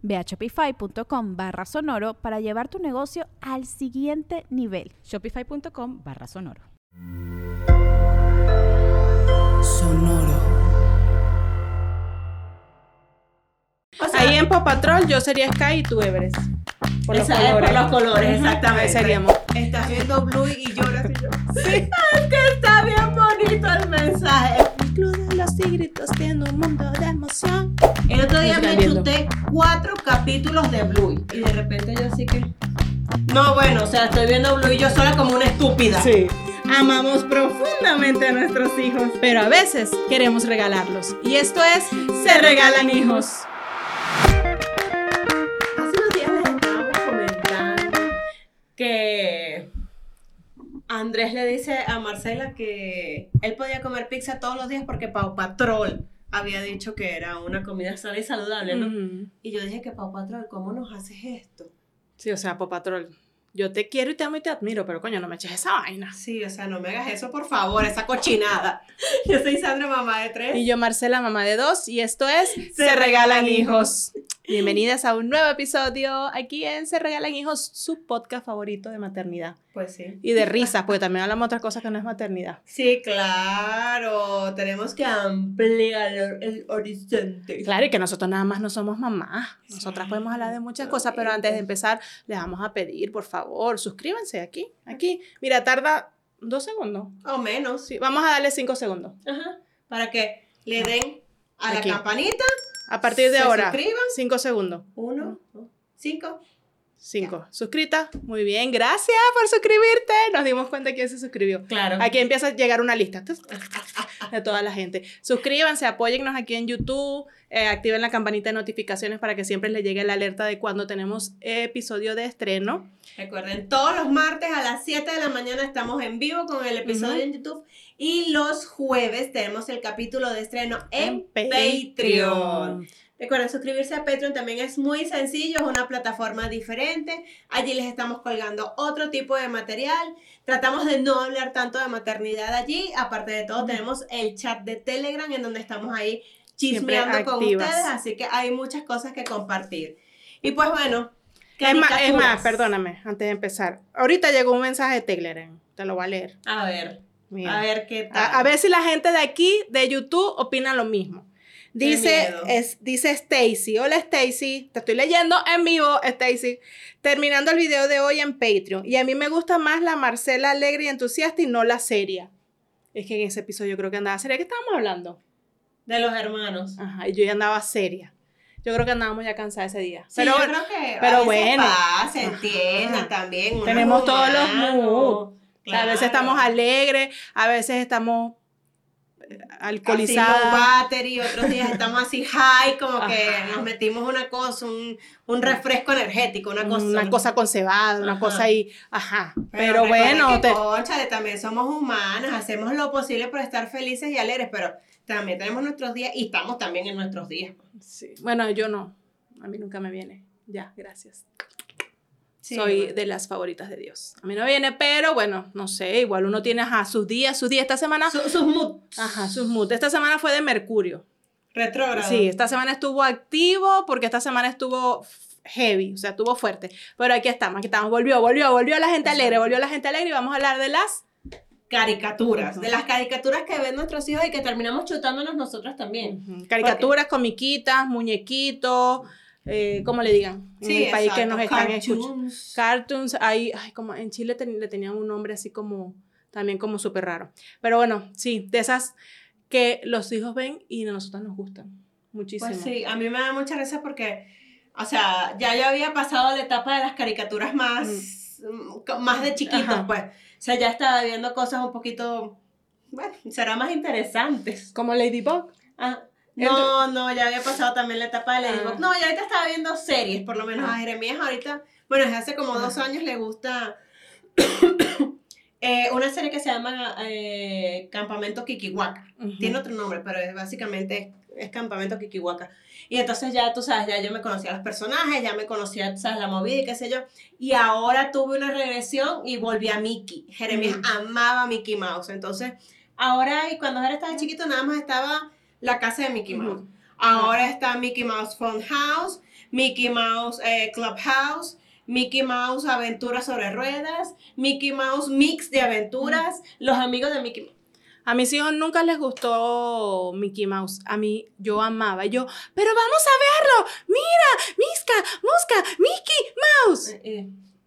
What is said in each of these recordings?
Ve a shopify.com/sonoro para llevar tu negocio al siguiente nivel. Shopify.com/sonoro. Sonoro. O sea, ahí en Paw Patrol yo sería Sky y tú Everest. Por los colores, exactamente. Seríamos. Estás viendo Bluey y lloras y yo. Sí. Es que está bien bonito el mensaje. El Club de los Tigritos tiene un mundo de emoción. El otro día me chuté 4 capítulos de Bluey y de repente yo así que... No, bueno, o sea, estoy viendo Bluey yo sola como una estúpida. Sí. Amamos profundamente a nuestros hijos, pero a veces queremos regalarlos. Y esto es Se Regalan Hijos. Que Andrés le dice a Marcela que él podía comer pizza todos los días porque Paw Patrol había dicho que era una comida sana y saludable, ¿no? Uh-huh. Y yo dije que Paw Patrol, ¿cómo nos haces esto? Sí, o sea, Paw Patrol, yo te quiero y te amo y te admiro, pero coño, no me eches esa vaina. Sí, o sea, no me hagas eso, por favor, esa cochinada. Yo soy Sandra, mamá de 3. Y yo, Marcela, mamá de 2. Y esto es Se Regalan Hijos. Bienvenidas a un nuevo episodio aquí en Se Regalan Hijos, su podcast favorito de maternidad. Pues sí. Y de risas, porque también hablamos otras cosas que no es maternidad. Sí, claro. Tenemos que ampliar el horizonte. Claro, y que nosotros nada más no somos mamás. Nosotras podemos hablar de muchas cosas, pero antes de empezar, les vamos a pedir, por favor, suscríbanse aquí. Mira, tarda 2 segundos. O menos. Sí, vamos a darle 5 segundos. Ajá. Para que le den a la campanita... A partir de ahora, 5 segundos. 1, 5. ¿Suscrita? Muy bien, gracias por suscribirte. Nos dimos cuenta quién se suscribió. Claro. Aquí empieza a llegar una lista de toda la gente. Suscríbanse, apóyennos aquí en YouTube, activen la campanita de notificaciones para que siempre les llegue la alerta de cuando tenemos episodio de estreno. Recuerden, todos los martes a las 7 de la mañana estamos en vivo con el episodio en YouTube. Y los jueves tenemos el capítulo de estreno en Patreon. Recuerden, suscribirse a Patreon también es muy sencillo, es una plataforma diferente. Allí les estamos colgando otro tipo de material. Tratamos de no hablar tanto de maternidad allí. Aparte de todo, tenemos el chat de Telegram en donde estamos ahí chismeando con ustedes. Así que hay muchas cosas que compartir. Y pues bueno, es más, perdóname, antes de empezar. Ahorita llegó un mensaje de Telegram, te lo voy a leer. A ver. Mira. A ver qué tal. A ver si la gente de aquí, de YouTube, opina lo mismo. Dice Stacy. Hola Stacy, te estoy leyendo en vivo, Stacy. Terminando el video de hoy en Patreon. Y a mí me gusta más la Marcela alegre y entusiasta y no la seria. Es que en ese episodio yo creo que andaba seria. ¿Qué estábamos hablando? De los hermanos. Ajá, y yo ya andaba seria. Yo creo que andábamos ya cansadas ese día. Sí, yo creo que pero bueno. Se entienda también. Tenemos todos los moods. Claro. A veces estamos alegres, a veces estamos alcoholizadas. Así low battery, otros días estamos así high, como que nos metimos una cosa, un refresco energético, una cosa con cebada, una cosa ahí, Pero bueno. Cónchale, también somos humanas, hacemos lo posible por estar felices y alegres, pero también tenemos nuestros días y estamos también en nuestros días. Sí. Bueno, yo no, a mí nunca me viene. Ya, gracias. Sí, soy de las favoritas de Dios. A mí no viene, pero bueno, no sé, igual uno tiene sus días. Esta semana... Sus moods. Ajá, sus moods. Esta semana fue de Mercurio. Retrógrado. Sí, esta semana estuvo activo porque esta semana estuvo heavy, o sea, estuvo fuerte. Pero aquí estamos. Volvió la gente alegre, y vamos a hablar de las... caricaturas, de las caricaturas que ven nuestros hijos y que terminamos chutándonos nosotras también. Uh-huh. Caricaturas, comiquitas, muñequitos... ¿cómo le digan? En el país que nos están escuchando. Cartoons. Ahí, como en Chile le tenían un nombre así como también como súper raro. Pero bueno, sí, de esas que los hijos ven y a nosotros nos gustan muchísimo. Pues sí, a mí me da muchas gracias porque, o sea, ya había pasado la etapa de las caricaturas más de chiquitos, ajá, pues. O sea, ya estaba viendo cosas un poquito, bueno, será más interesantes. ¿Como Ladybug? Ah, no, ya había pasado también la etapa de Ladybug. Ah. No, ya ahorita estaba viendo series, por lo menos a Jeremías ahorita, bueno, desde hace como 2 años le gusta una serie que se llama Campamento Kikiwaka. Uh-huh. Tiene otro nombre, pero es, básicamente es Campamento Kikiwaka. Y entonces ya, tú sabes, ya yo me conocía a los personajes, ya me conocía, tú sabes, la movida y qué sé yo. Y ahora tuve una regresión y volví a Mickey. Jeremías amaba Mickey Mouse. Entonces, ahora, y cuando él estaba chiquito, nada más estaba la casa de Mickey Mouse. Uh-huh. Ahora está Mickey Mouse Fun House, Mickey Mouse Clubhouse, Mickey Mouse Aventuras sobre Ruedas, Mickey Mouse Mix de Aventuras, los amigos de Mickey Mouse. A mis hijos nunca les gustó Mickey Mouse. A mí, yo amaba. Yo, pero vamos a verlo. Mira, Mickey Mouse.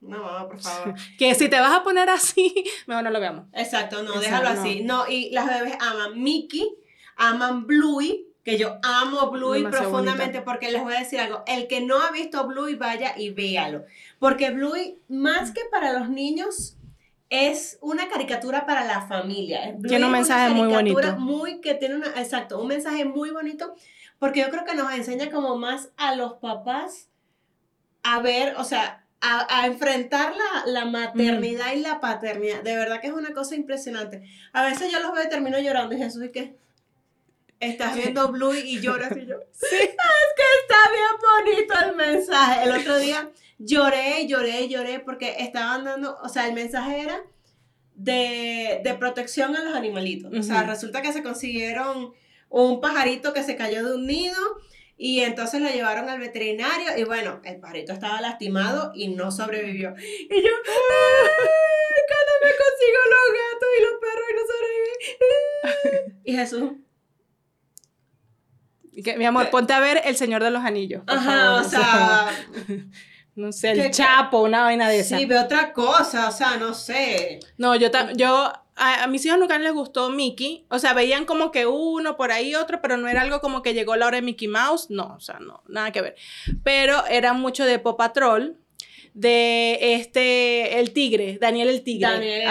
No, mamá, por favor. Que si te vas a poner así, mejor no lo veamos. Exacto, no, déjalo así. No, y las bebés aman Mickey, aman Bluey, que yo amo Bluey profundamente, porque les voy a decir algo, el que no ha visto Bluey, vaya y véalo, porque Bluey, más que para los niños, es una caricatura para la familia. Tiene un mensaje muy bonito. Un mensaje muy bonito, porque yo creo que nos enseña como más a los papás a ver, o sea, a enfrentar la maternidad y la paternidad. De verdad que es una cosa impresionante. A veces yo los veo y termino llorando, y Jesús, ¿y qué? Estás viendo Bluey y lloras, y yo, sí, es que está bien bonito el mensaje. El otro día lloré, porque estaban dando, o sea, el mensaje era de protección a los animalitos. Uh-huh. O sea, resulta que se consiguieron un pajarito que se cayó de un nido, y entonces lo llevaron al veterinario, y bueno, el pajarito estaba lastimado y no sobrevivió. Y yo, cuando me consigo los gatos y los perros y no sobreviven. Y Jesús, que, mi amor, ponte a ver El Señor de los Anillos. Ajá, favor, o sea, no sé, el Chapo, una vaina de esa. Sí, pero otra cosa, o sea, no sé. No, yo a mis hijos nunca les gustó Mickey. O sea, veían como que uno por ahí, otro, pero no era algo como que llegó la hora de Mickey Mouse. No, o sea, no, nada que ver. Pero era mucho de Paw Patrol, de El Tigre, Daniel El Tigre.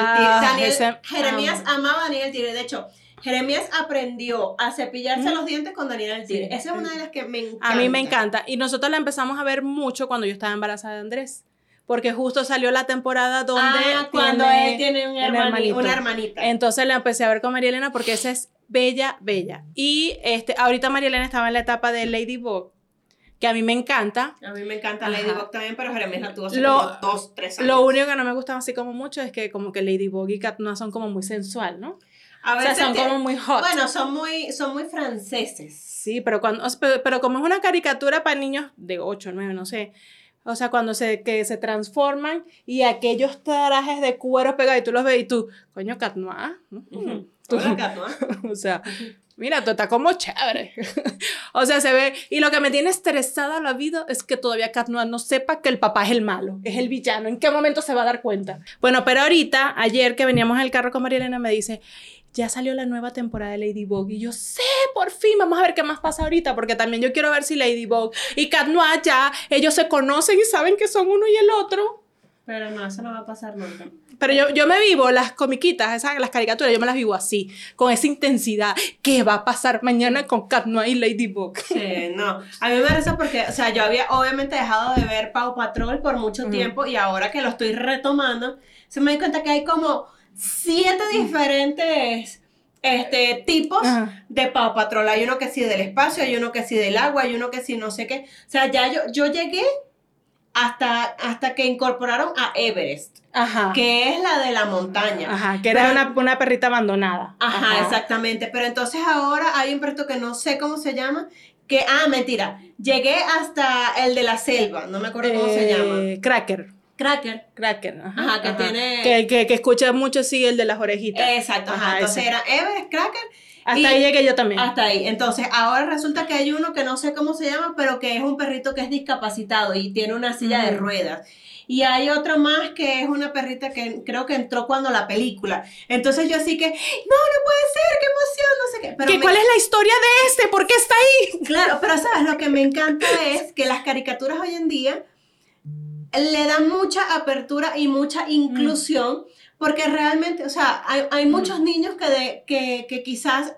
Jeremías amaba a Daniel El Tigre, de hecho. Jeremías aprendió a cepillarse los dientes con Daniel El Tigre. Sí. Esa es una de las que me encanta. A mí me encanta. Y nosotros la empezamos a ver mucho cuando yo estaba embarazada de Andrés. Porque justo salió la temporada donde... cuando él tiene una hermanita. Entonces la empecé a ver con Marielena, porque esa es bella. Y ahorita Marielena estaba en la etapa de Ladybug, que a mí me encanta. A mí me encanta Ladybug también, pero Jeremías la tuvo hace como 2-3 años. Lo único que no me gustaba así como mucho es que como que Ladybug y Cat Noir son como muy sensual, ¿no? A veces, o sea, son como muy hot. Bueno, son muy franceses. Sí, pero como es una caricatura para niños de 8 o 9, no sé. O sea, cuando se transforman y aquellos trajes de cuero pegados, y tú los ves y tú, coño, Cat Noir. Hola, Cat Noir. O sea, mira, tú estás como chévere. O sea, se ve. Y lo que me tiene estresada la vida es que todavía Cat Noir no sepa que el papá es el malo, es el villano. ¿En qué momento se va a dar cuenta? Bueno, pero ahorita, ayer que veníamos en el carro con Marielena, me dice... ya salió la nueva temporada de Ladybug, y yo, sí, por fin, vamos a ver qué más pasa ahorita, porque también yo quiero ver si Ladybug y Cat Noir ya, ellos se conocen y saben que son uno y el otro. Pero no, eso no va a pasar nunca. Pero yo me vivo las comiquitas, esas, las caricaturas, yo me las vivo así, con esa intensidad. ¿Qué va a pasar mañana con Cat Noir y Ladybug? Sí, no. A mí me parece porque, o sea, yo había obviamente dejado de ver Paw Patrol por mucho tiempo, y ahora que lo estoy retomando, se me di cuenta que hay como 7 diferentes tipos de Paw Patrol. Hay uno que sí del espacio, hay uno que sí del agua, hay uno que sí no sé qué. O sea, ya yo llegué hasta que incorporaron a Everest, que es la de la montaña. Ajá, que era una perrita abandonada. Ajá, exactamente. Pero entonces ahora hay un perrito que no sé cómo se llama, que, mentira, llegué hasta el de la selva, no me acuerdo cómo se llama. Cracker, ajá. Tiene... Que escucha mucho, sí, el de las orejitas. Exacto, ajá. Entonces era Everest, Cracker. Hasta ahí llegué yo también. Hasta ahí. Entonces, ahora resulta que hay uno que no sé cómo se llama, pero que es un perrito que es discapacitado y tiene una silla de ruedas. y hay otro más que es una perrita que creo que entró cuando la película. Entonces yo así que, no, no puede ser, qué emoción, no sé qué. Pero ¿cuál es la historia de este? ¿Por qué está ahí? Claro, pero sabes, lo que me encanta es que las caricaturas hoy en día le dan mucha apertura y mucha inclusión, porque realmente, o sea, hay muchos niños que quizás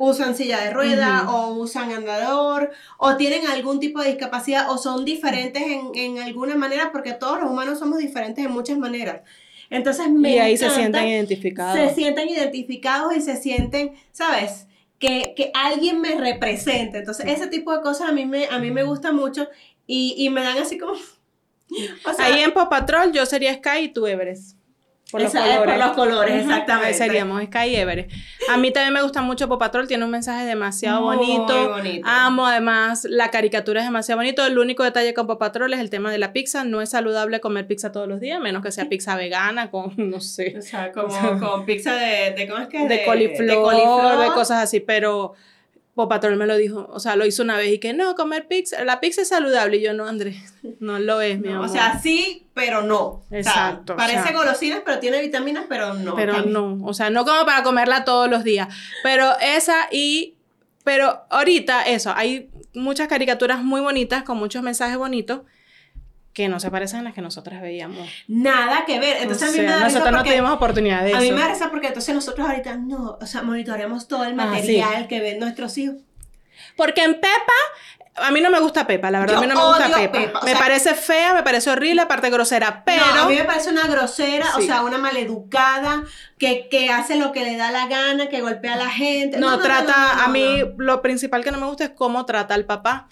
usan silla de rueda o usan andador o tienen algún tipo de discapacidad o son diferentes en alguna manera, porque todos los humanos somos diferentes en muchas maneras. Entonces me encanta, se sienten identificados. Se sienten identificados y se sienten, ¿sabes? Que alguien me represente. Entonces ese tipo de cosas a mí me gusta mucho y me dan así como... O sea, ahí en Paw Patrol yo sería Sky y tú Everest. Por los colores, exactamente. Seríamos Sky y Everest. A mí también me gusta mucho Paw Patrol, tiene un mensaje demasiado bonito. Amo, además, la caricatura es demasiado bonito. El único detalle con Paw Patrol es el tema de la pizza. No es saludable comer pizza todos los días, menos que sea pizza vegana con, no sé. O sea, con pizza de ¿cómo es que? De coliflor, de cosas así, pero... Paw Patrol me lo dijo, o sea, lo hizo una vez y que no, comer pizza, la pizza es saludable. Y yo, no, Andrés, no lo es, mi amor. O sea, sí, pero no. Exacto. O sea, parece golosinas, pero tiene vitaminas, pero no. Pero no, o sea, no como para comerla todos los días. Pero ahorita, eso, hay muchas caricaturas muy bonitas, con muchos mensajes bonitos, que no se parecen a las que nosotras veíamos. Nada que ver. Entonces, o sea, a mí me da risa porque... Nosotros no tuvimos oportunidad de eso. A mí me da risa porque entonces nosotros ahorita no... O sea, monitoreamos todo el material que ven nuestros hijos. Porque en Peppa... A mí no me gusta Peppa, la verdad. Yo a mí no me gusta Peppa. Me parece fea, me parece horrible, aparte grosera, pero... No, a mí me parece una grosera, sí. O sea, una maleducada, que hace lo que le da la gana, que golpea a la gente. A mí lo principal que no me gusta es cómo trata al papá.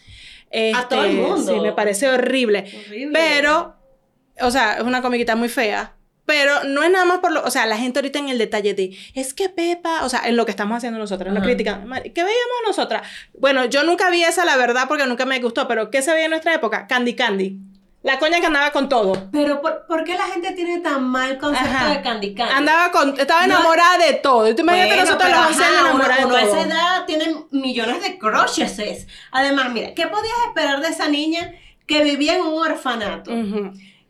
A todo el mundo. Sí, me parece horrible. Pero, o sea, es una comiquita muy fea. Pero no es nada más por lo... O sea, la gente ahorita en el detalle de... Es que Peppa... O sea, en lo que estamos haciendo nosotras. Nos critican. ¿Qué veíamos nosotras? Bueno, yo nunca vi esa, la verdad, porque nunca me gustó. Pero ¿qué se veía en nuestra época? Candy Candy. La coña que andaba con todo. Pero, ¿por qué la gente tiene tan mal concepto de Candy Candy? Estaba enamorada de todo. Y tú imagínate que nosotros los 11 enamorados de todo. A esa edad tienen millones de crushes. Además, mira, ¿qué podías esperar de esa niña que vivía en un orfanato?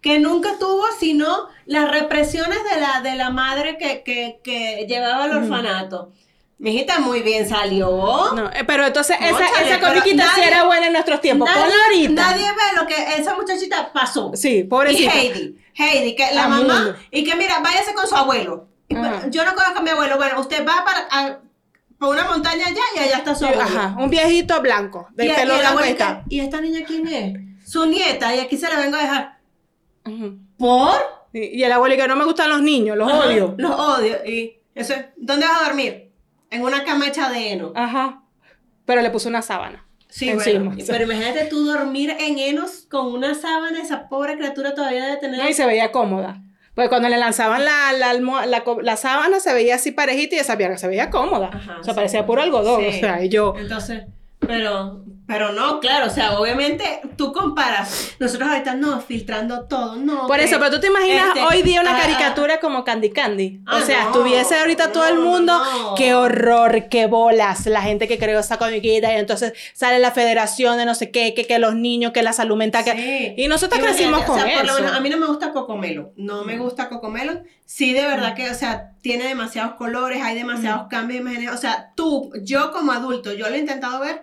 Que nunca tuvo sino las represiones de la madre que llevaba al orfanato. Mijita, muy bien salió. No, pero entonces esa comiquita sí era buena en nuestros tiempos. Ponla ahorita. Nadie ve lo que esa muchachita pasó. Sí, pobrecita. Y Heidi, que la mamá, y que mira, váyase con su abuelo. Yo no conozco a mi abuelo. Bueno, usted va para una montaña allá y allá está su abuelo. Ajá, un viejito blanco, de pelo blanco. ¿Y esta niña quién es? Su nieta, y aquí se la vengo a dejar. ¿Por? Y el abuelo, que no me gustan los niños, los odio. Los odio. Y eso es, ¿dónde vas a dormir? En una cama hecha de heno. Ajá. Pero le puso una sábana. Sí, encima. Bueno. Pero imagínate tú dormir en henos con una sábana. Esa pobre criatura todavía debe tener... No, y se veía cómoda. Pues cuando le lanzaban la sábana, se veía así parejita y esa pierna se veía cómoda. Ajá, o sea, parecía puro algodón. Sí. O sea, y yo... Entonces... Pero no, claro, o sea, obviamente tú comparas. Nosotros ahorita filtrando todo, Por eso, pero tú te imaginas hoy día una caricatura como Candy Candy. O sea, estuviese ahorita todo el mundo. ¡Qué horror, qué bolas! La gente que creó esa comiquita y entonces sale la federación de no sé qué, que los niños, que la salud mental. Sí. Y nosotros crecimos con eso. Por lo menos, a mí no me gusta Cocomelo. No me gusta Cocomelo. Sí, de verdad que, o sea, tiene demasiados colores, hay demasiados cambios de imágenes. O sea, yo como adulto, yo lo he intentado ver.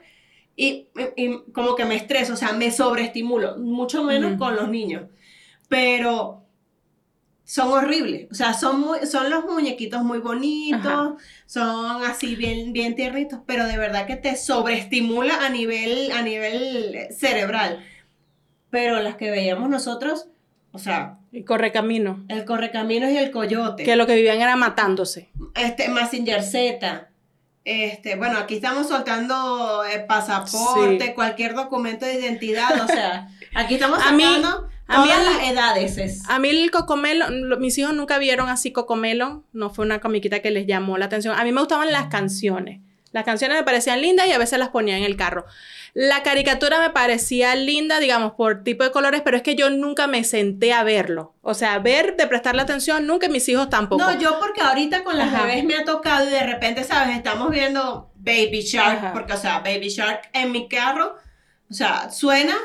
Y como que me estreso, o sea, me sobreestimulo, mucho menos con los niños, pero son horribles, o sea, son los muñequitos muy bonitos, son así bien, bien tiernitos, pero de verdad que te sobreestimula a nivel cerebral, pero las que veíamos nosotros, o sea... El Correcaminos y el Coyote. Que lo que vivían era matándose. Mazinger Z. Bueno, aquí estamos soltando pasaporte, cualquier documento de identidad, o sea, aquí estamos soltando las edades. A mí el Cocomelo, mis hijos nunca vieron así Cocomelo, no fue una comiquita que les llamó la atención. A mí me gustaban las canciones. Las canciones me parecían lindas y a veces las ponía en el carro. La caricatura me parecía linda, digamos, por tipo de colores, pero es que yo nunca me senté a verlo. O sea, de prestarle atención, nunca, mis hijos tampoco. No, yo porque ahorita con las bebés me ha tocado y de repente, ¿sabes? Estamos viendo Baby Shark, porque, o sea, Baby Shark en mi carro, o sea, suena...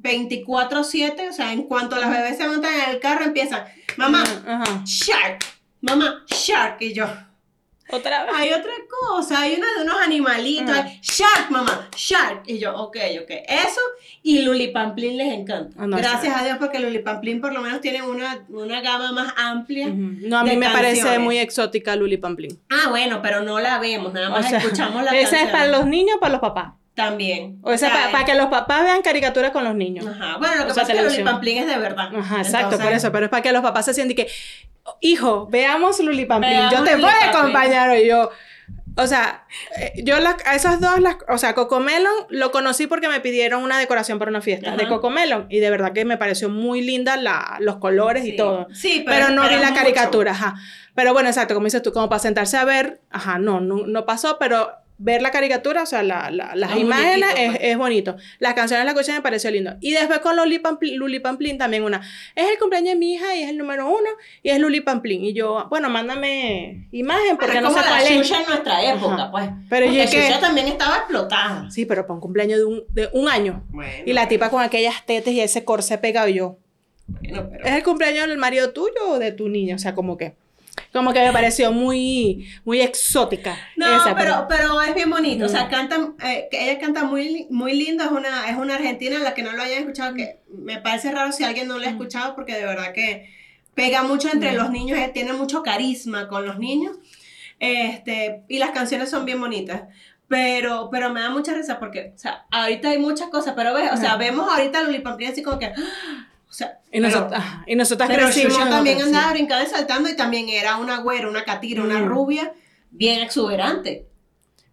24/7, o sea, en cuanto las bebés se montan en el carro, empiezan, mamá, ajá, Shark, mamá, Shark, y yo, otra vez. Hay otra cosa, hay una de unos animalitos, hay, Shark, mamá, Shark, y yo, ok, eso, y Lulí Pampín les encanta, oh, no, gracias a Dios, porque Lulí Pampín por lo menos tiene una gama más amplia. No, a mí me parece muy exótica Lulí Pampín. Ah, bueno, pero no la vemos, nada más, o sea, escuchamos la canción. ¿Esa es para los niños o para los papás? También. O sea, para que los papás vean caricaturas con los niños. Ajá, bueno, lo que pasa es que Lulí Pampín es de verdad. Ajá, exacto, entonces, por eso, pero es para que los papás se sientan que, hijo, veamos Lulí Pampín, yo te voy a acompañar hoy, yo... O sea, yo a esas dos, o sea, Cocomelo lo conocí porque me pidieron una decoración para una fiesta, ajá, de Cocomelo, y de verdad que me pareció muy linda los colores, sí, y todo. Sí, pero no vi la caricatura, ajá. Pero bueno, exacto, como dices tú, como para sentarse a ver, ajá, no pasó, pero... Ver la caricatura, o sea, las imágenes es bonito. Las canciones, la coche me pareció lindo. Y después con Lulí Pampín también una. Es el cumpleaños de mi hija y es el número 1 y es Lulí Pampín. Y yo, bueno, mándame imagen porque no sé cuál es. Como la Xuxa en nuestra época, ajá, pues. Pero porque Xuxa también estaba explotada. Sí, pero para un cumpleaños de un año. Bueno, y la tipa con aquellas tetas y ese corsé pegado y yo. Bueno, pero... ¿Es el cumpleaños del marido tuyo o de tu niña? O sea, como que... Como que me pareció muy, muy exótica. No, esa, pero es bien bonito. O sea, ella canta muy, muy lindo. Es una argentina en la que no lo hayan escuchado. Que me parece raro si alguien no lo ha escuchado, porque de verdad que pega mucho entre los niños. Tiene mucho carisma con los niños. Y las canciones son bien bonitas. Pero me da mucha risa porque, o sea, ahorita hay muchas cosas. Pero ves, o sea, vemos ahorita a Lulí Pampín así como que... O sea, y nosotras crecimos. Yo también andaba brincando y saltando, y también era una güera, una catira, una rubia, bien exuberante.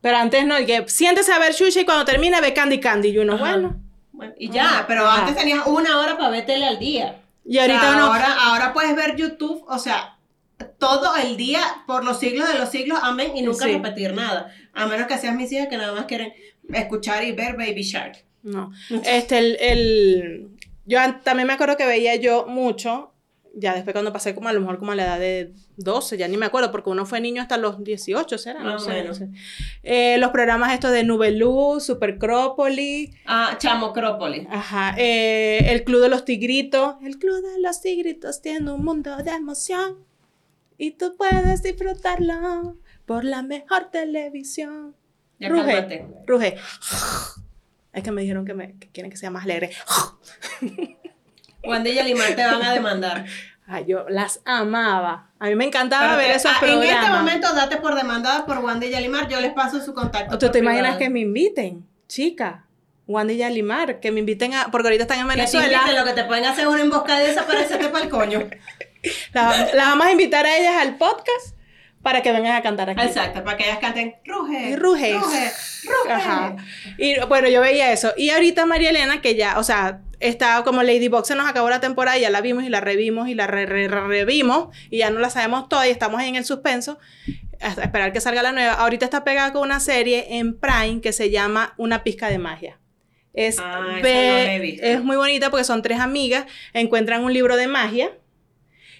Pero antes no, que siéntese a ver Xuxa y cuando termina ve Candy Candy, y uno, bueno. Y ya, pero antes tenías 1 hora para ver tele al día. Y ahorita, o sea, no. Ahora puedes ver YouTube, o sea, todo el día, por los siglos de los siglos, amén, y nunca repetir nada. A menos que seas mis hijas que nada más quieren escuchar y ver Baby Shark. No. Yo también me acuerdo que veía yo mucho, ya después cuando pasé como a lo mejor como a la edad de 12, ya ni me acuerdo, porque uno fue niño hasta los 18, ¿será? No sé. Los programas estos de Nubelú, Supercrópolis. Ah, Chamocrópolis. Ajá. El Club de los Tigritos. El Club de los Tigritos tiene un mundo de emoción y tú puedes disfrutarlo por la mejor televisión. Ya cálmate. Ruge. Es que me dijeron que quieren que sea más alegre. Wanda y Yalimar te van a demandar. Ay, yo las amaba. A mí me encantaba ver esos programas. En este momento date por demandada por Wanda y Yalimar. Yo les paso su contacto. ¿Tú te imaginas que me inviten, chica? Wanda y Yalimar, que me inviten a... Porque ahorita están en Venezuela. Que lo que te pueden hacer una emboscada y desaparecerte para el coño. Las vamos a invitar a ellas al podcast para que vengan a cantar aquí. Exacto, para que ellas canten Ruge. Ruge. Ruge. Ruge. Ajá. Y bueno, yo veía eso. Y ahorita Marielena, que ya, o sea, estaba como Ladybug, se nos acabó la temporada, ya la vimos y la revimos y la revimos y ya no la sabemos toda y estamos en el suspenso hasta esperar que salga la nueva. Ahorita está pegada con una serie en Prime que se llama Una Pizca de Magia. Es muy bonita porque son 3 amigas, encuentran un libro de magia.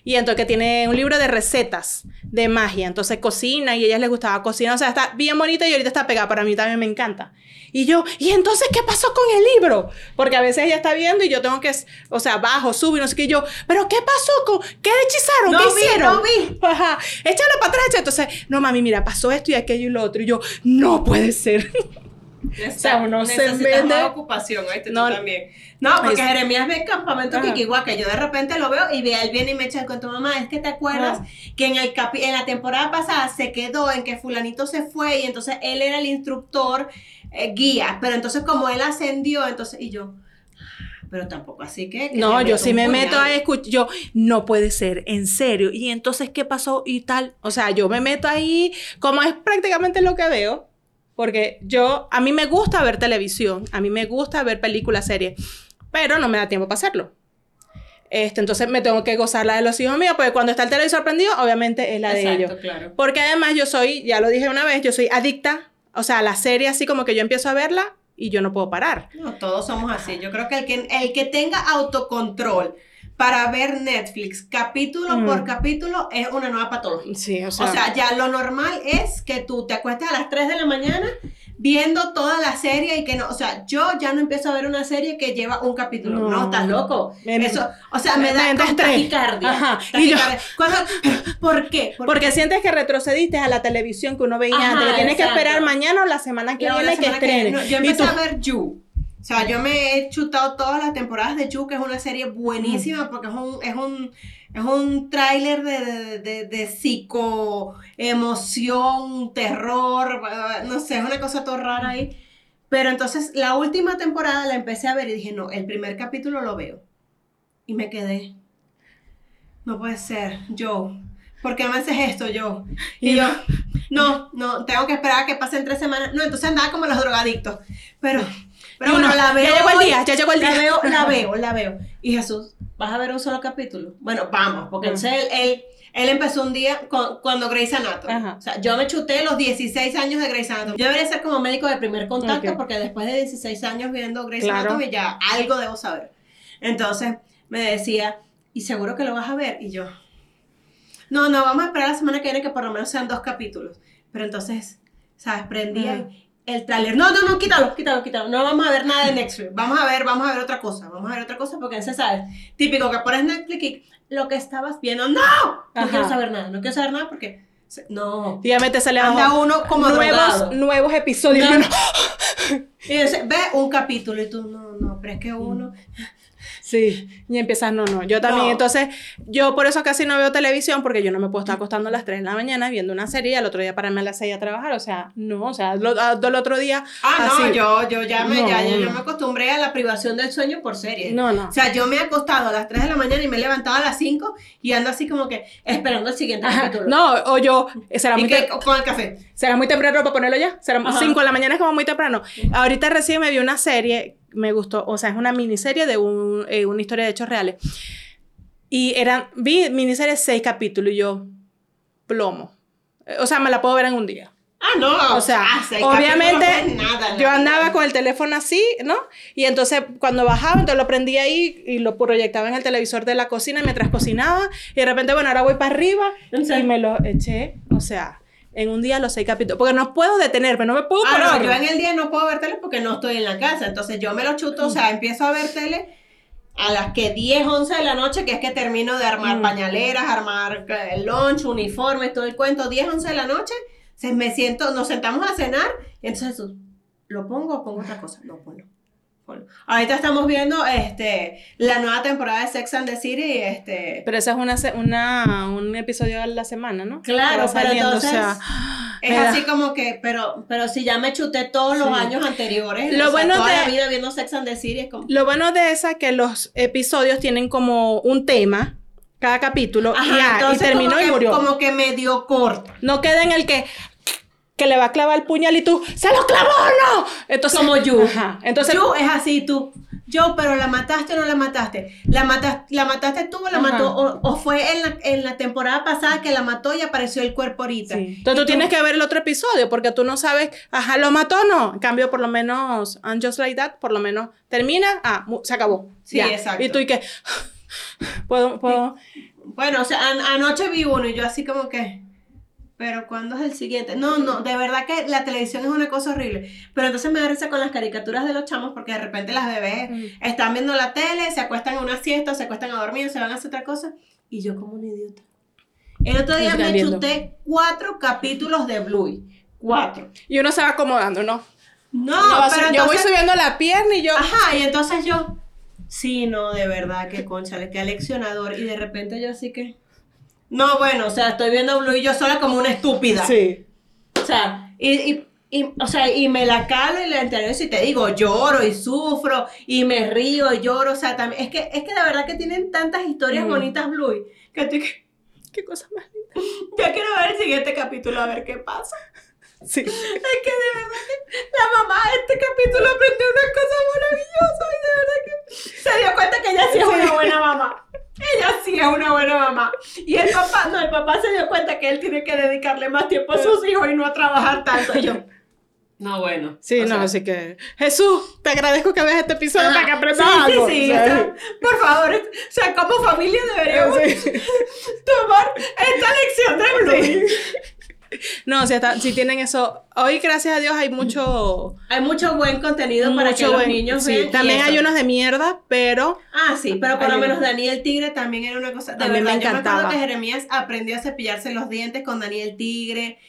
Y entonces que tiene un libro de recetas de magia, entonces cocina y a ellas les gustaba cocinar, o sea, está bien bonita y ahorita está pegada, para mí también me encanta. Y yo, ¿y entonces qué pasó con el libro? Porque a veces ella está viendo y yo tengo que, o sea, bajo, subo y no sé qué, y yo, ¿pero qué pasó con, qué hechizaron, no qué vi, hicieron? No vi, ajá, échalo para atrás, entonces, no mami, mira, pasó esto y aquello y lo otro, y yo, no puede ser. Necesitas más ocupación, ¿oíste? No, tú también. No, porque Jeremías ve el Campamento Kikiwaka. Yo de repente lo veo y él viene y me echa el cuento, mamá, es que te acuerdas que en la temporada pasada se quedó en que fulanito se fue y entonces él era el instructor guía, pero entonces como él ascendió, entonces, y yo... Pero tampoco así que... No, yo sí me meto a escuchar, yo, no puede ser, en serio, y entonces, ¿qué pasó? Y tal, o sea, yo me meto ahí, como es prácticamente lo que veo. Porque a mí me gusta ver televisión, a mí me gusta ver películas, series, pero no me da tiempo para hacerlo. Entonces me tengo que gozar la de los hijos míos, porque cuando está el televisor prendido, obviamente es la de ellos. Exacto, claro. Porque además yo soy, ya lo dije una vez, yo soy adicta, o sea, a la serie así como que yo empiezo a verla y yo no puedo parar. No, todos somos así. Yo creo que el que tenga autocontrol para ver Netflix capítulo por capítulo es una nueva patología. Sí, o sea, ya lo normal es que tú te acuestas a las 3 de la mañana, viendo toda la serie y que no, o sea, yo ya no empiezo a ver una serie que lleva un capítulo, no, estás loco, eso, o sea, me da taquicardia. Ajá. Taquicardia. ¿Por qué? Porque sientes que retrocediste a la televisión que uno veía antes, que tienes que esperar mañana o la semana que viene que estrene. No, yo empecé a ver You. O sea, yo me he chutado todas las temporadas de You, que es una serie buenísima porque es un tráiler de psicoemoción, terror, no sé, es una cosa todo rara ahí. Pero entonces la última temporada la empecé a ver y dije, no, el primer capítulo lo veo. Y me quedé, no puede ser, yo, ¿por qué me haces esto, yo? Y yo, no, tengo que esperar a que pasen 3 semanas. No, entonces andaba como los drogadictos, pero bueno, la veo. Ya llegó el día. La veo. Y Jesús, ¿vas a ver un solo capítulo? Bueno, vamos, porque entonces él empezó un día cuando Grey's Anatomy. Ajá. O sea, yo me chuté los 16 años de Grey's Anatomy. Yo debería ser como médico de primer contacto, porque después de 16 años viendo Grey's Anatomy, ya algo debo saber. Entonces me decía, ¿y seguro que lo vas a ver? Y yo, no, vamos a esperar la semana que viene que por lo menos sean 2 capítulos. Pero entonces, ¿sabes? Prendí ahí el tráiler. No, quítalo. No vamos a ver nada de Netflix. Vamos a ver otra cosa. Porque en ese, ¿sabes? Típico que pones Netflix y lo que estabas viendo. ¡No! No quiero saber nada porque... No. Dígame, te sale anda uno como nuevos episodios. No. Y dice, ve un capítulo y tú, no, pero es que uno... Sí, y empiezas, no, yo también, entonces, yo por eso casi no veo televisión, porque yo no me puedo estar acostando a las 3 de la mañana viendo una serie y al otro día pararme a las 6 a trabajar, o sea, no, o sea, el otro día... no, yo ya me acostumbré a la privación del sueño por series. No. O sea, yo me he acostado a las 3 de la mañana y me he levantado a las 5 y ando así como que esperando el siguiente capítulo. No, o yo, será muy temprano... con el café. ¿Será muy temprano para ponerlo ya? Será 5 de la mañana, es como muy temprano. Ahorita recién me vi una serie... Me gustó, o sea, es una miniserie de una historia de hechos reales. Y vi miniserie 6 capítulos y yo, plomo. O sea, me la puedo ver en un día. No. O sea, obviamente yo andaba con el teléfono así, ¿no? Y entonces cuando bajaba, entonces lo prendía ahí y lo proyectaba en el televisor de la cocina mientras cocinaba. Y de repente, bueno, ahora voy para arriba y me lo eché, o sea... En un día los 6 capítulos, porque no puedo detenerme, no me puedo parar. No, yo en el día no puedo ver tele porque no estoy en la casa, entonces yo me lo chuto, o sea, empiezo a ver tele a las que 10, 11 de la noche, que es que termino de armar pañaleras, armar lunch, uniformes, todo el cuento, 10, 11 de la noche, me siento, nos sentamos a cenar, y entonces lo pongo o pongo otra cosa, lo pongo. Ahorita estamos viendo la nueva temporada de Sex and the City. Pero esa es un episodio a la semana, ¿no? Claro, saliendo, pero entonces, o sea, es así como que, pero si ya me chuté todos los años anteriores, lo bueno sea, toda la vida viendo Sex and the City. Es como... Lo bueno de esa es que los episodios tienen como un tema, cada capítulo, entonces, y terminó y murió. Como que medio corto. No queda en el que le va a clavar el puñal y tú, ¡se lo clavó o no! Entonces, como You. Entonces, You es así, tú, yo, pero ¿la mataste o no la mataste? ¿La mataste tú o la mató? ¿O fue en la temporada pasada que la mató y apareció el cuerpo ahorita? Sí. Entonces tú tienes que ver el otro episodio, porque tú no sabes, ¿lo mató o no? En cambio, por lo menos, And Just Like That, por lo menos, termina, se acabó. Sí, ya. Exacto. Y tú, ¿y qué? ¿Puedo? Bueno, o sea, anoche vi uno y yo así como que... ¿Pero cuándo es el siguiente? No, de verdad que la televisión es una cosa horrible. Pero entonces me da risa con las caricaturas de los chamos, porque de repente las bebés están viendo la tele, se acuestan a una siesta, se acuestan a dormir, se van a hacer otra cosa. Y yo como un idiota. El otro día me chuté 4 capítulos de Bluey. 4. Y uno se va acomodando, ¿no? No, pero entonces, yo voy subiendo la pierna y yo... Ajá, y entonces yo... Sí, no, de verdad, que cónchale, que aleccionador. Y de repente yo así que... No, bueno, o sea, estoy viendo Bluey yo sola como una estúpida. Sí. O sea, y me la calo y la interiorizo y te digo, lloro y sufro y me río y lloro. O sea, también, es que la verdad que tienen tantas historias bonitas Bluey que estoy que... Qué cosa más linda. Ya quiero ver el siguiente capítulo a ver qué pasa. Sí. Es que de verdad la mamá de este capítulo aprendió unas cosas maravillosas y de verdad que se dio cuenta que ella sí es una buena mamá. Ella sí es una buena mamá. Y el papá se dio cuenta que él tiene que dedicarle más tiempo a sus hijos y no a trabajar tanto. Y yo, no, bueno. Sí, así que... Jesús, te agradezco que veas este episodio para que aprendas algo. Sí, o sea, por favor. O sea, como familia deberíamos tomar esta lección de Bluey. No, si tienen eso. Hoy, gracias a Dios, hay mucho buen contenido para que los niños vean. Sí, también hay unos de mierda, pero... Ah, sí, pero por lo menos Daniel El Tigre también era una cosa... También me encantaba. Yo recuerdo que Jeremías aprendió a cepillarse los dientes con Daniel El Tigre.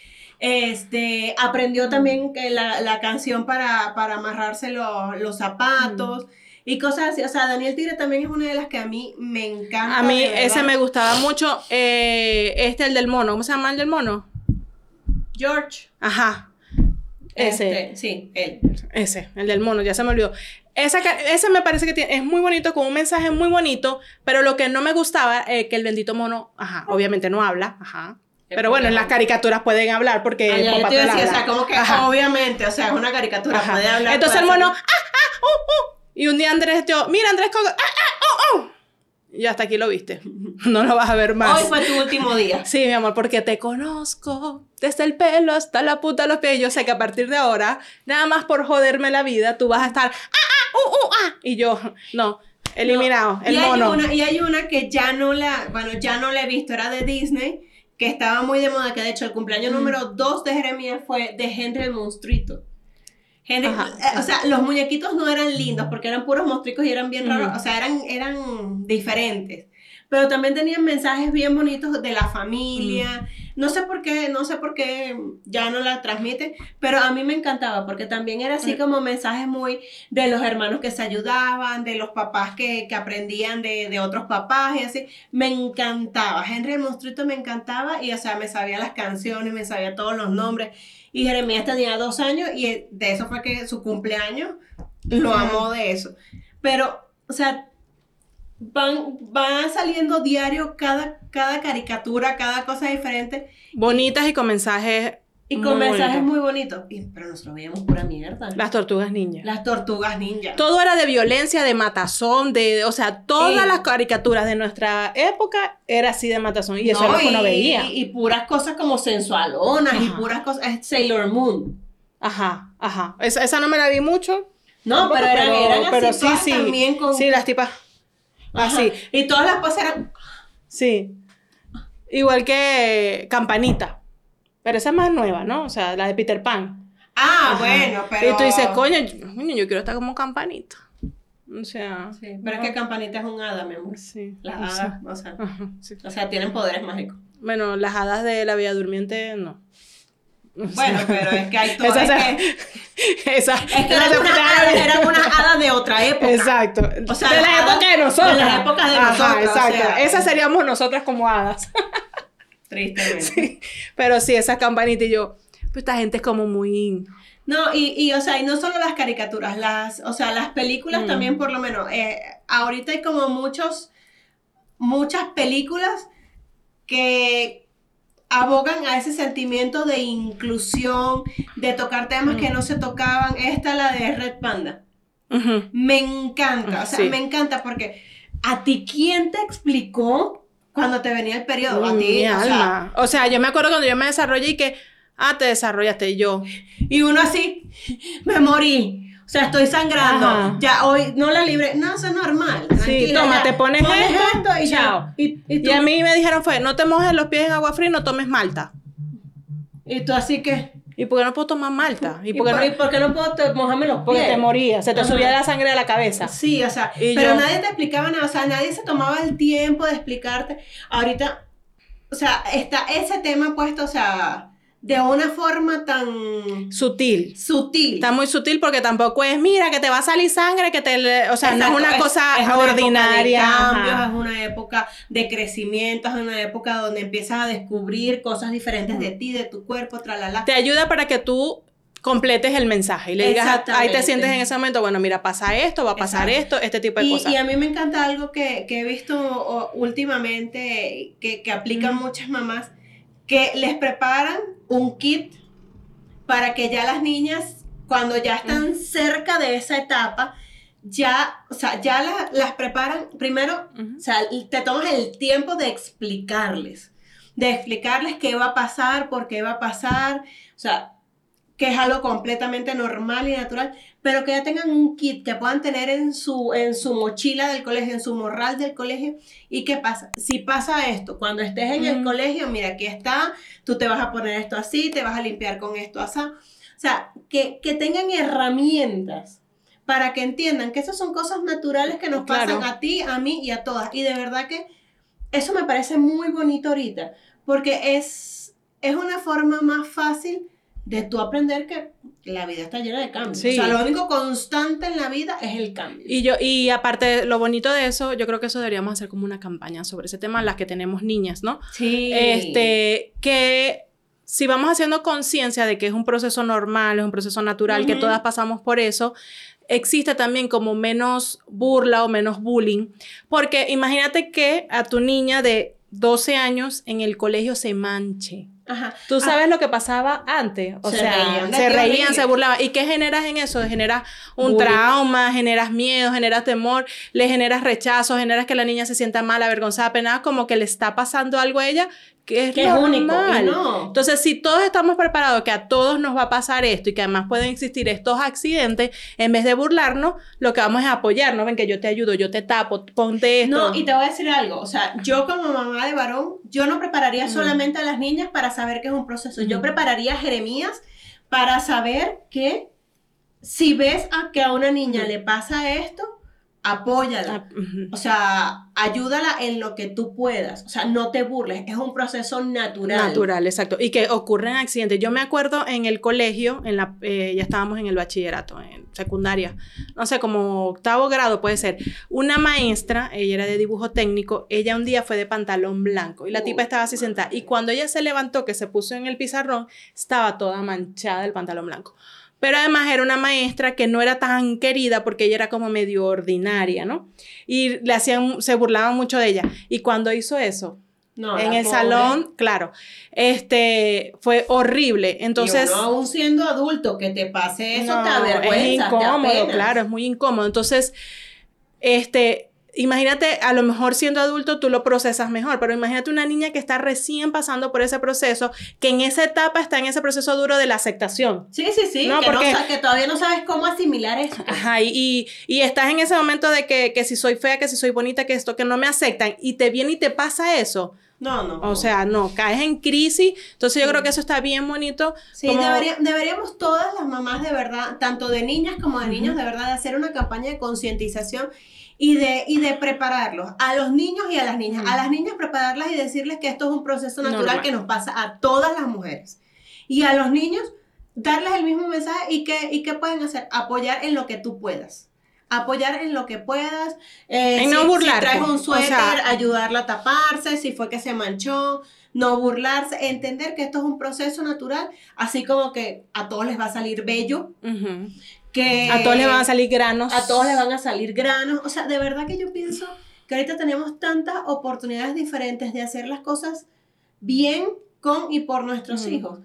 Aprendió también la canción para amarrarse los zapatos. Y cosas así, o sea, Daniel Tigre también es una de las que a mí me encanta. A mí ese me gustaba mucho, el del mono, ¿cómo se llama el del mono? George. Ajá. Ese. Sí, él. Ese, el del mono, ya se me olvidó. Ese me parece que es muy bonito, con un mensaje muy bonito, pero lo que no me gustaba es que el bendito mono, obviamente no habla, Pero bueno, en las caricaturas pueden hablar porque... Ay, yo te iba a decir, o sea, como que obviamente, o sea, es una caricatura, puede hablar. Entonces el mono, Y un día Andrés, mira Andrés, y hasta aquí lo viste. No lo vas a ver más. Hoy fue tu último día. Sí, mi amor, porque te conozco desde el pelo hasta la puta de los pies. Yo sé que a partir de ahora, nada más por joderme la vida, tú vas a estar y yo, no, eliminado, no. El mono. Hay una que ya no la he visto, era de Disney, que estaba muy de moda, que de hecho el cumpleaños número 2 de Jeremías fue de Henry el Monstruito. O sea, los muñequitos no eran lindos porque eran puros monstruos y eran bien raros, o sea, eran diferentes, pero también tenían mensajes bien bonitos de la familia. No sé por qué ya no la transmiten, pero a mí me encantaba porque también era así como mensajes muy de los hermanos que se ayudaban, de los papás que aprendían de otros papás y así. Me encantaba, Henry el Monstruito me encantaba y, o sea, me sabía las canciones, me sabía todos los nombres. Y Jeremías tenía 2 años y de eso fue que su cumpleaños lo amó de eso. Pero, o sea, van saliendo diario cada caricatura, cada cosa diferente. Bonitas y con mensajes... muy bonitos. Pero nosotros veíamos pura mierda. Las tortugas ninja. Todo era de violencia, de matazón, o sea, todas las caricaturas de nuestra época era así de matazón. Y eso es lo que uno veía. Y puras cosas como sensualonas y puras cosas. Sailor Moon. Ajá. Esa no me la vi mucho. No, tampoco, pero eran así, pero sí, también con... Sí, las tipas. Así. Y todas las cosas eran... Sí. Igual que Campanita. Pero esa es más nueva, ¿no? O sea, la de Peter Pan. Bueno, pero... Y tú dices, coño, yo quiero estar como Campanita. O sea... Sí, pero es que Campanita es un hada, mi amor. Sí. Las hadas, o sea, tienen poderes mágicos. Bueno, las hadas de la Bella Durmiente, no. Bueno, pero es que hay todo... eran unas hadas de otra época. Exacto. O sea, de la época de nosotras. De las épocas de nosotras. Exacto. O sea, esas seríamos nosotras como hadas. Tristemente. Sí, pero sí, esa Campanita y yo, pues esta gente es como muy... No, y o sea, y no solo las caricaturas, las películas también, por lo menos. Ahorita hay como muchas películas que abogan a ese sentimiento de inclusión, de tocar temas que no se tocaban. Esta, la de Red Panda. Me encanta, o sea, me encanta porque ¿a ti quién te explicó? Cuando te venía el periodo, a ti, alma. O sea, yo me acuerdo cuando yo me desarrollé y que, te desarrollaste, y yo. Y uno así, me morí. O sea, estoy sangrando. Ya, hoy no la libre. No, eso es normal. Sí, toma, ya, te pones esto y chao. Y a mí me dijeron fue, no te mojes los pies en agua fría y no tomes malta. Y tú así que... ¿Y por qué no puedo tomar malta? ¿Y por qué no puedo mojarme los pies? Porque te moría, se te subía la sangre a la cabeza. Sí, o sea, pero nadie te explicaba nada, o sea, nadie se tomaba el tiempo de explicarte. Ahorita, o sea, está ese tema puesto, o sea, de una forma tan... Sutil. Está muy sutil porque tampoco es, mira, que te va a salir sangre, que te... O sea, exacto, no es una cosa ordinaria. Es una época de cambios, es una época de crecimiento, es una época donde empiezas a descubrir cosas diferentes de ti, de tu cuerpo, tralala. Te ayuda para que tú completes el mensaje y le digas, ahí te sientes en ese momento, bueno, mira, pasa esto, va a pasar esto, este tipo de cosas. Y a mí me encanta algo que he visto últimamente, que aplican muchas mamás, que les preparan un kit para que ya las niñas, cuando ya están cerca de esa etapa, ya, o sea, ya las preparan. Primero, o sea, te tomas el tiempo de explicarles qué va a pasar, por qué va a pasar, o sea, que es algo completamente normal y natural, pero que ya tengan un kit, que puedan tener en su mochila del colegio, en su morral del colegio. ¿Y qué pasa? Si pasa esto, cuando estés en el colegio, mira, aquí está, tú te vas a poner esto así, te vas a limpiar con esto así. O sea, que tengan herramientas para que entiendan que esas son cosas naturales que nos pasan a ti, a mí y a todas. Y de verdad que eso me parece muy bonito ahorita, porque es una forma más fácil de tú aprender que la vida está llena de cambios. Sí. O sea, lo único constante en la vida es el cambio. Y aparte, lo bonito de eso, yo creo que eso deberíamos hacer como una campaña sobre ese tema, las que tenemos niñas, ¿no? Sí. Que si vamos haciendo conciencia de que es un proceso normal, es un proceso natural, que todas pasamos por eso, existe también como menos burla o menos bullying. Porque imagínate que a tu niña de 12 años en el colegio se manche. Ajá. Tú sabes lo que pasaba antes, se reían, se burlaban. ¿Y qué generas en eso? Generas un trauma, generas miedo, generas temor, le generas rechazo, generas que la niña se sienta mal, avergonzada, apenada, como que le está pasando algo a ella que es único. No. Entonces, si todos estamos preparados que a todos nos va a pasar esto y que además pueden existir estos accidentes, en vez de burlarnos, lo que vamos es apoyarnos. Ven que yo te ayudo, yo te tapo, ponte esto. No, y te voy a decir algo. O sea, yo como mamá de varón, yo no prepararía solamente a las niñas para saber que es un proceso. Yo prepararía a Jeremías para saber que si ves a que a una niña le pasa esto, apóyala, o sea, ayúdala en lo que tú puedas, o sea, no te burles, es un proceso natural, exacto, y que ocurren accidentes. Yo me acuerdo en el colegio, ya estábamos en el bachillerato, en secundaria, no sé, como octavo grado puede ser, una maestra, ella era de dibujo técnico, ella un día fue de pantalón blanco y la tipa estaba así sentada, y cuando ella se levantó, que se puso en el pizarrón, estaba toda manchada del pantalón blanco. Pero además era una maestra que no era tan querida porque ella era como medio ordinaria, ¿no? Y se burlaban mucho de ella. Y cuando hizo eso, en el salón, claro, fue horrible. Entonces, y uno aún siendo adulto, que te pase eso, te avergüenza, te apena. Es incómodo, claro, es muy incómodo. Entonces, imagínate, a lo mejor siendo adulto tú lo procesas mejor, pero imagínate una niña que está recién pasando por ese proceso, que en esa etapa está en ese proceso duro de la aceptación. Sí, ¿no? Que todavía no sabes cómo asimilar esto. Ajá, y estás en ese momento de que si soy fea, que si soy bonita, que esto, que no me aceptan, y te viene y te pasa eso. No. O sea, no, caes en crisis. Entonces yo creo que eso está bien bonito. Sí, como... deberíamos todas las mamás de verdad, tanto de niñas como de niños, de verdad, de hacer una campaña de concientización y de prepararlos, a los niños y a las niñas. A las niñas prepararlas y decirles que esto es un proceso natural que nos pasa a todas las mujeres. Y a los niños darles el mismo mensaje. ¿Y qué pueden hacer? Apoyar en lo que tú puedas. Apoyar en lo que puedas. No burlarse. Si traes un suéter, ayudarla a taparse, si fue que se manchó. No burlarse, entender que esto es un proceso natural, así como que a todos les va a salir bello, que a todos les van a salir granos. O sea, de verdad que yo pienso que ahorita tenemos tantas oportunidades diferentes de hacer las cosas bien con y por nuestros hijos,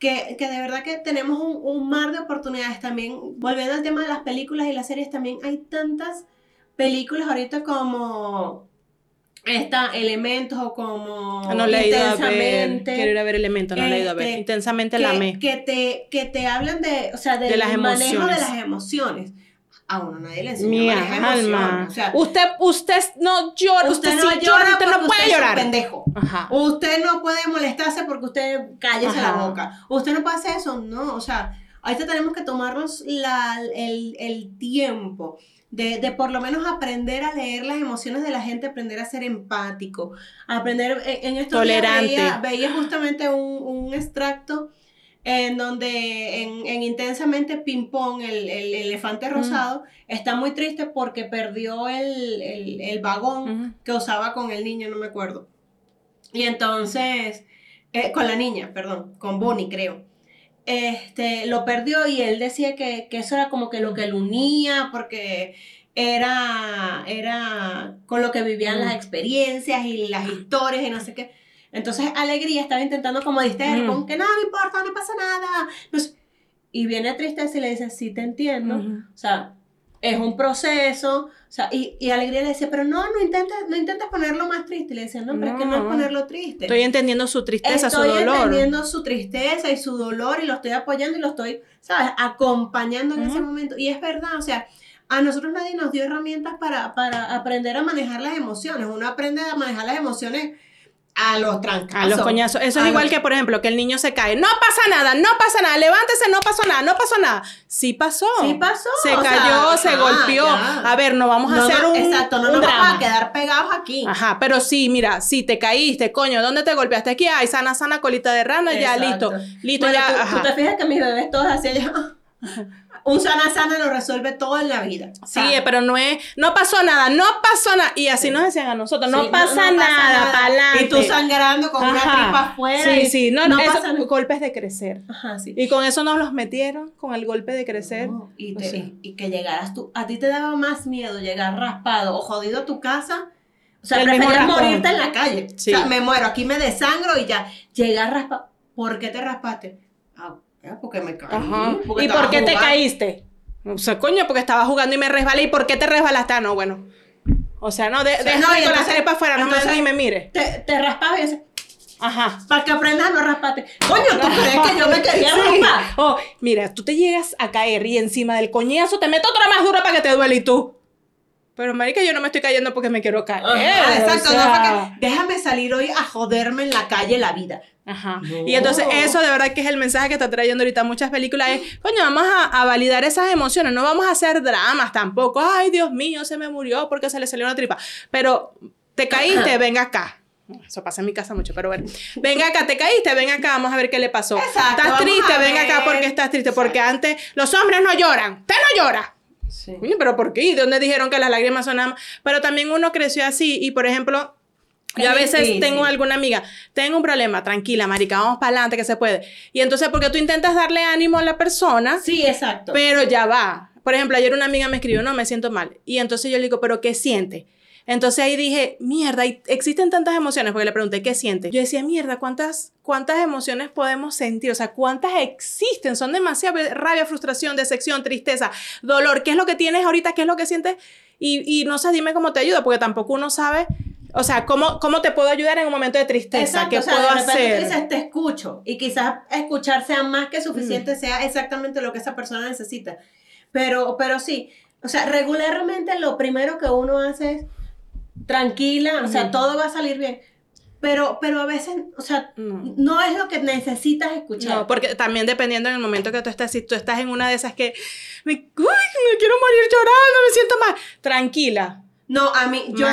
que de verdad que tenemos un mar de oportunidades también. Volviendo al tema de las películas y las series, también hay tantas películas ahorita como... Elementos o como... No la he ido a ver, quiero ir a ver Elementos, no la he ido a ver. Intensamente la amé. Que te hablan de, o sea, del manejo de las emociones. A uno nadie le enseña maneja emociones. O sea, usted no llora, usted no puede llorar. Usted es un pendejo. Ajá. Usted no puede molestarse porque usted cállese la boca. Usted no puede hacer eso, no, o sea, ahorita tenemos que tomarnos el tiempo de por lo menos aprender a leer las emociones de la gente, aprender a ser empático, aprender en estos tolerante. Días veía justamente un extracto en donde en Intensamente Ping-Pong, el elefante rosado está muy triste porque perdió el vagón que usaba con el niño, no me acuerdo, y entonces con la niña, perdón, con Bonnie creo. Lo perdió y él decía que eso era como que lo que lo unía, porque era con lo que vivían las experiencias y las historias y no sé qué. Entonces Alegría estaba intentando como distraer con que no me importa, no pasa nada. No sé. Y viene Tristeza y le dice, sí te entiendo. O sea, es un proceso, o sea, y Alegría le decía, pero no intentes ponerlo más triste, le decía, no, pero es que no es ponerlo triste. Estoy entendiendo su tristeza, su dolor. Estoy entendiendo su tristeza y su dolor y lo estoy apoyando y lo estoy, ¿sabes?, acompañando en ese momento. Y es verdad, o sea, a nosotros nadie nos dio herramientas para aprender a manejar las emociones. Uno aprende a manejar las emociones a los trancazos. A los coñazos. Eso es igual que, por ejemplo, que el niño se cae. No pasa nada. Levántese, no pasó nada. Sí pasó. Se cayó, se golpeó. Ya. A ver, no vamos a hacer un drama. Exacto, no nos vamos a quedar pegados aquí. Ajá, pero sí, mira, sí, te caíste, coño, ¿dónde te golpeaste? Aquí, ay, sana, colita de rana, exacto. Ya, listo. Bueno, ya, tú te fijas que mis bebés todos así, un sana lo resuelve todo en la vida. Sí, pero no es, no pasó nada. Y así nos decían a nosotros, no pasa nada, pa'lante. Y tú sangrando con una tripa afuera. Sí, no pasa nada. Golpes de crecer. Ajá, sí. Y con eso nos los metieron, con el golpe de crecer. No, y que llegaras tú, a ti te daba más miedo llegar raspado o jodido a tu casa. O sea, preferías morirte en la calle. Sí. O sea, me muero, aquí me desangro y ya. Llegar raspado. ¿Por qué te raspaste? Porque me caí. Porque ¿y por qué te caíste? O sea, coño, porque estaba jugando y me resbalé. ¿Y por qué te resbalaste? Ah, no, bueno. O sea, no, déjame con la cepa afuera, no me dejes y me mire. Te raspas y así. Ajá. Para que aprendas a no rasparte. Coño, ¿tú crees que yo me quería raspar? Oh, mira, tú te llegas a caer y encima del coñazo te meto otra más dura para que te duele y tú. Pero, marica, yo no me estoy cayendo porque me quiero caer. Exacto. O sea, no, déjame salir hoy a joderme en la calle la vida. Ajá. No. Y entonces eso de verdad que es el mensaje que está trayendo ahorita muchas películas. Es, coño, vamos a validar esas emociones. No vamos a hacer dramas tampoco. Ay, Dios mío, se me murió porque se le salió una tripa. Pero, te caíste, venga acá. Eso pasa en mi casa mucho, pero bueno. Venga acá, te caíste, ven acá, vamos a ver qué le pasó. Exacto, estás triste, ven acá porque estás triste. Exacto. Porque antes los hombres no lloran. Usted no llora. Sí. Uy, pero ¿por qué? ¿De dónde dijeron que las lágrimas son nada más? Pero también uno creció así y, por ejemplo, yo a veces tengo alguna amiga, tengo un problema, tranquila, marica, vamos para adelante que se puede. Y entonces, porque tú intentas darle ánimo a la persona. Sí, exacto. Pero ya va. Por ejemplo, ayer una amiga me escribió, no, me siento mal. Y entonces yo le digo, ¿pero qué siente? Entonces ahí dije, mierda, existen tantas emociones, porque le pregunté, ¿qué siente? Yo decía, mierda, ¿cuántas emociones podemos sentir? O sea, ¿cuántas existen? Son demasiadas, rabia, frustración, decepción, tristeza, dolor. ¿Qué es lo que tienes ahorita? ¿Qué es lo que sientes? Y no sé, dime cómo te ayuda, porque tampoco uno sabe, o sea, ¿cómo te puedo ayudar en un momento de tristeza? Exacto, ¿qué puedo hacer? De repente dices, te escucho, y quizás escuchar sea más que suficiente, sea exactamente lo que esa persona necesita. Pero sí, o sea, regularmente lo primero que uno hace es tranquila, o sea, todo va a salir bien. Pero a veces, o sea, no es lo que necesitas escuchar. No, porque también dependiendo en el momento que tú estás, si tú estás en una de esas que me quiero morir llorando, me siento mal. Tranquila. No, a mí, yo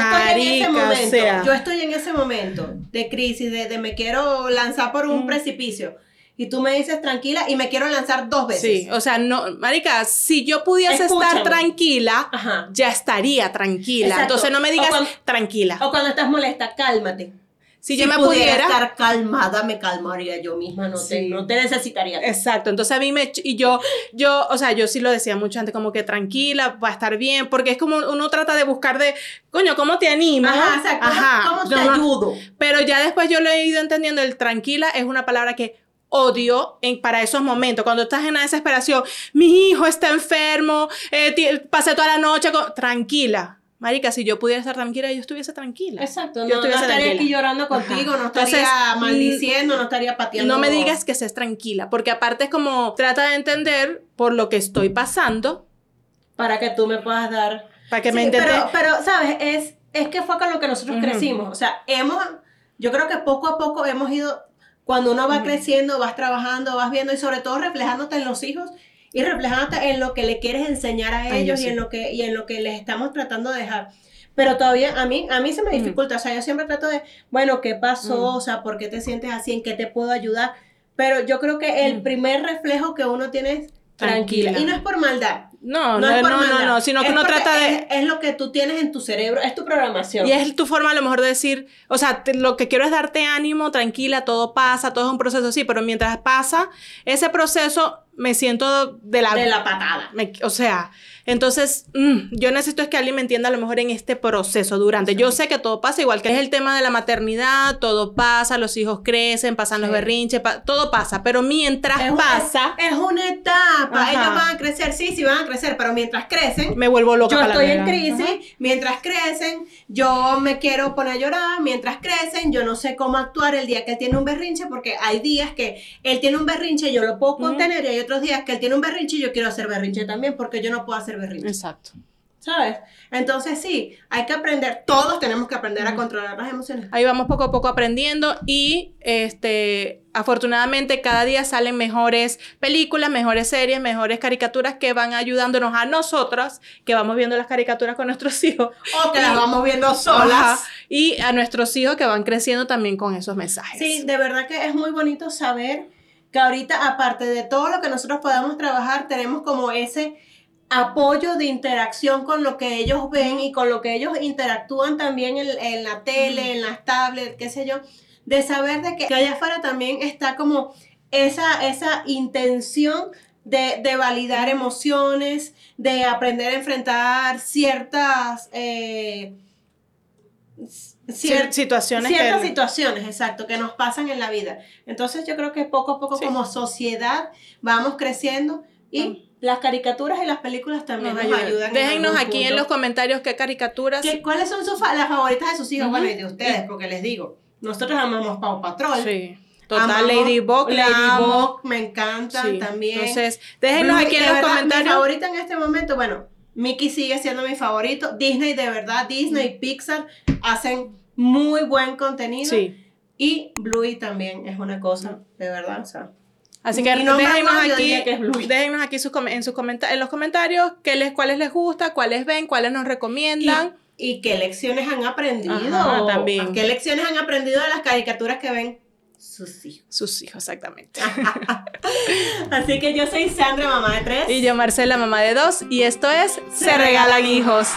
estoy en ese momento de crisis, de me quiero lanzar por un precipicio. Y tú me dices tranquila y me quiero lanzar 2 veces. Sí, o sea, no, marica, si yo pudiese estar tranquila, ya estaría tranquila. Exacto. Entonces no me digas tranquila. O cuando estás molesta, cálmate. Si yo me pudiera estar calmada, me calmaría yo misma, no te necesitaría. Exacto, entonces a mí yo, o sea, yo sí lo decía mucho antes, como que tranquila, va a estar bien, porque es como uno trata de buscar de, coño, ¿cómo te animas? Ajá, exacto, ¿cómo te ayudo? Pero ya después yo lo he ido entendiendo, el tranquila es una palabra que odio para esos momentos, cuando estás en la desesperación, mi hijo está enfermo, pasé toda la noche, tranquila. Marica, si yo pudiera estar tranquila, yo estuviese tranquila. Exacto, no estaría aquí llorando contigo, no estaría maldiciendo, no estaría pateando. No me digas que seas tranquila, porque aparte es como, trata de entender por lo que estoy pasando. Para que tú me puedas dar. Para que me entiendas. Pero, ¿sabes? Es que fue con lo que nosotros crecimos. O sea, yo creo que poco a poco hemos ido, cuando uno va creciendo, vas trabajando, vas viendo y sobre todo reflejándote en los hijos y reflejándote en lo que le quieres enseñar a ellos y en lo que les estamos tratando de dejar. Pero todavía a mí se me dificulta, o sea, yo siempre trato de, bueno, ¿qué pasó? O sea, ¿por qué te sientes así? ¿En qué te puedo ayudar? Pero yo creo que el primer reflejo que uno tiene es tranquila. Y no es por maldad. No, sino que uno trata de... Es lo que tú tienes en tu cerebro, es tu programación. Y es tu forma a lo mejor de decir, o sea, lo que quiero es darte ánimo, tranquila, todo pasa, todo es un proceso, sí, pero mientras pasa ese proceso, me siento de la patada. Entonces, yo necesito es que alguien me entienda a lo mejor en este proceso durante. Sí. Yo sé que todo pasa, igual que es el tema de la maternidad, todo pasa, los hijos crecen, pasan los berrinches, todo pasa. Pero mientras pasa... Es una etapa. Ajá. Ellos van a crecer, sí van a crecer, pero mientras crecen... Me vuelvo loca. Yo estoy en crisis. Ajá. Mientras crecen, yo me quiero poner a llorar. Mientras crecen, yo no sé cómo actuar el día que él tiene un berrinche, porque hay días que él tiene un berrinche, yo lo puedo contener, y hay otros días que él tiene un berrinche y yo quiero hacer berrinche también, porque yo no puedo hacer berrinche. Exacto. ¿Sabes? Entonces sí, hay que aprender, todos tenemos que aprender a controlar las emociones. Ahí vamos poco a poco aprendiendo y afortunadamente cada día salen mejores películas, mejores series, mejores caricaturas que van ayudándonos a nosotras, que vamos viendo las caricaturas con nuestros hijos. O que las vamos viendo solas. Y a nuestros hijos que van creciendo también con esos mensajes. Sí, de verdad que es muy bonito saber que ahorita, aparte de todo lo que nosotros podamos trabajar, tenemos como ese... apoyo de interacción con lo que ellos ven y con lo que ellos interactúan también en la tele, en las tablets, qué sé yo, de saber de que allá afuera también está como esa intención de validar emociones, de aprender a enfrentar ciertas situaciones, exacto, que nos pasan en la vida. Entonces yo creo que poco a poco como sociedad vamos creciendo y... Las caricaturas y las películas también nos ayudan. Déjennos aquí en los comentarios qué caricaturas... ¿Cuáles son las favoritas de sus hijos? Bueno, y de ustedes, porque les digo, nosotros amamos Paw Patrol. Sí. Total, Ladybug. Ladybug, me encantan también. Entonces, déjennos aquí en los comentarios. Mi favorita en este momento, bueno, Mickey sigue siendo mi favorito. Disney, de verdad, Disney, Pixar, hacen muy buen contenido. Sí. Y Bluey también es una cosa, de verdad, o sea... Así que déjenos aquí en los comentarios cuáles les gusta, cuáles ven, cuáles nos recomiendan. Y qué lecciones han aprendido. Ajá, también. ¿Qué lecciones han aprendido de las caricaturas que ven sus hijos? Sus hijos, exactamente. Así que yo soy Sandra, mamá de 3. Y yo, Marcela, mamá de 2. Y esto es Se Regalan Hijos.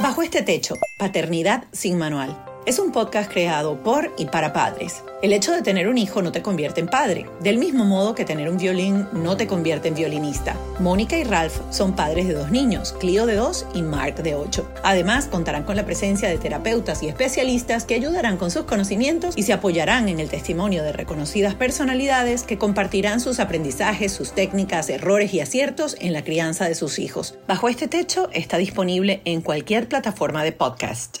Bajo este techo, paternidad sin manual. Es un podcast creado por y para padres. El hecho de tener un hijo no te convierte en padre, del mismo modo que tener un violín no te convierte en violinista. Mónica y Ralph son padres de 2 niños, Cleo de 2 y Mark de 8. Además, contarán con la presencia de terapeutas y especialistas que ayudarán con sus conocimientos y se apoyarán en el testimonio de reconocidas personalidades que compartirán sus aprendizajes, sus técnicas, errores y aciertos en la crianza de sus hijos. Bajo este techo está disponible en cualquier plataforma de podcast.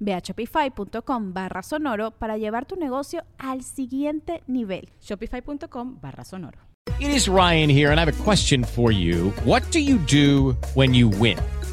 Ve a shopify.com/sonoro para llevar tu negocio al siguiente nivel. Shopify.com/sonoro. It is Ryan here, and I have a question for you. What do you do when you win?